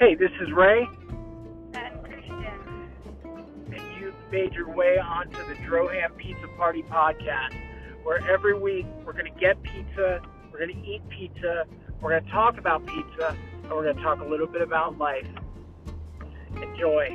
Hey, this is Ray. And Christian. And you've made your way onto the Droham Pizza Party podcast, where every week we're going to get pizza, we're going to eat pizza, we're going to talk about pizza, and we're going to talk a little bit about life. Enjoy.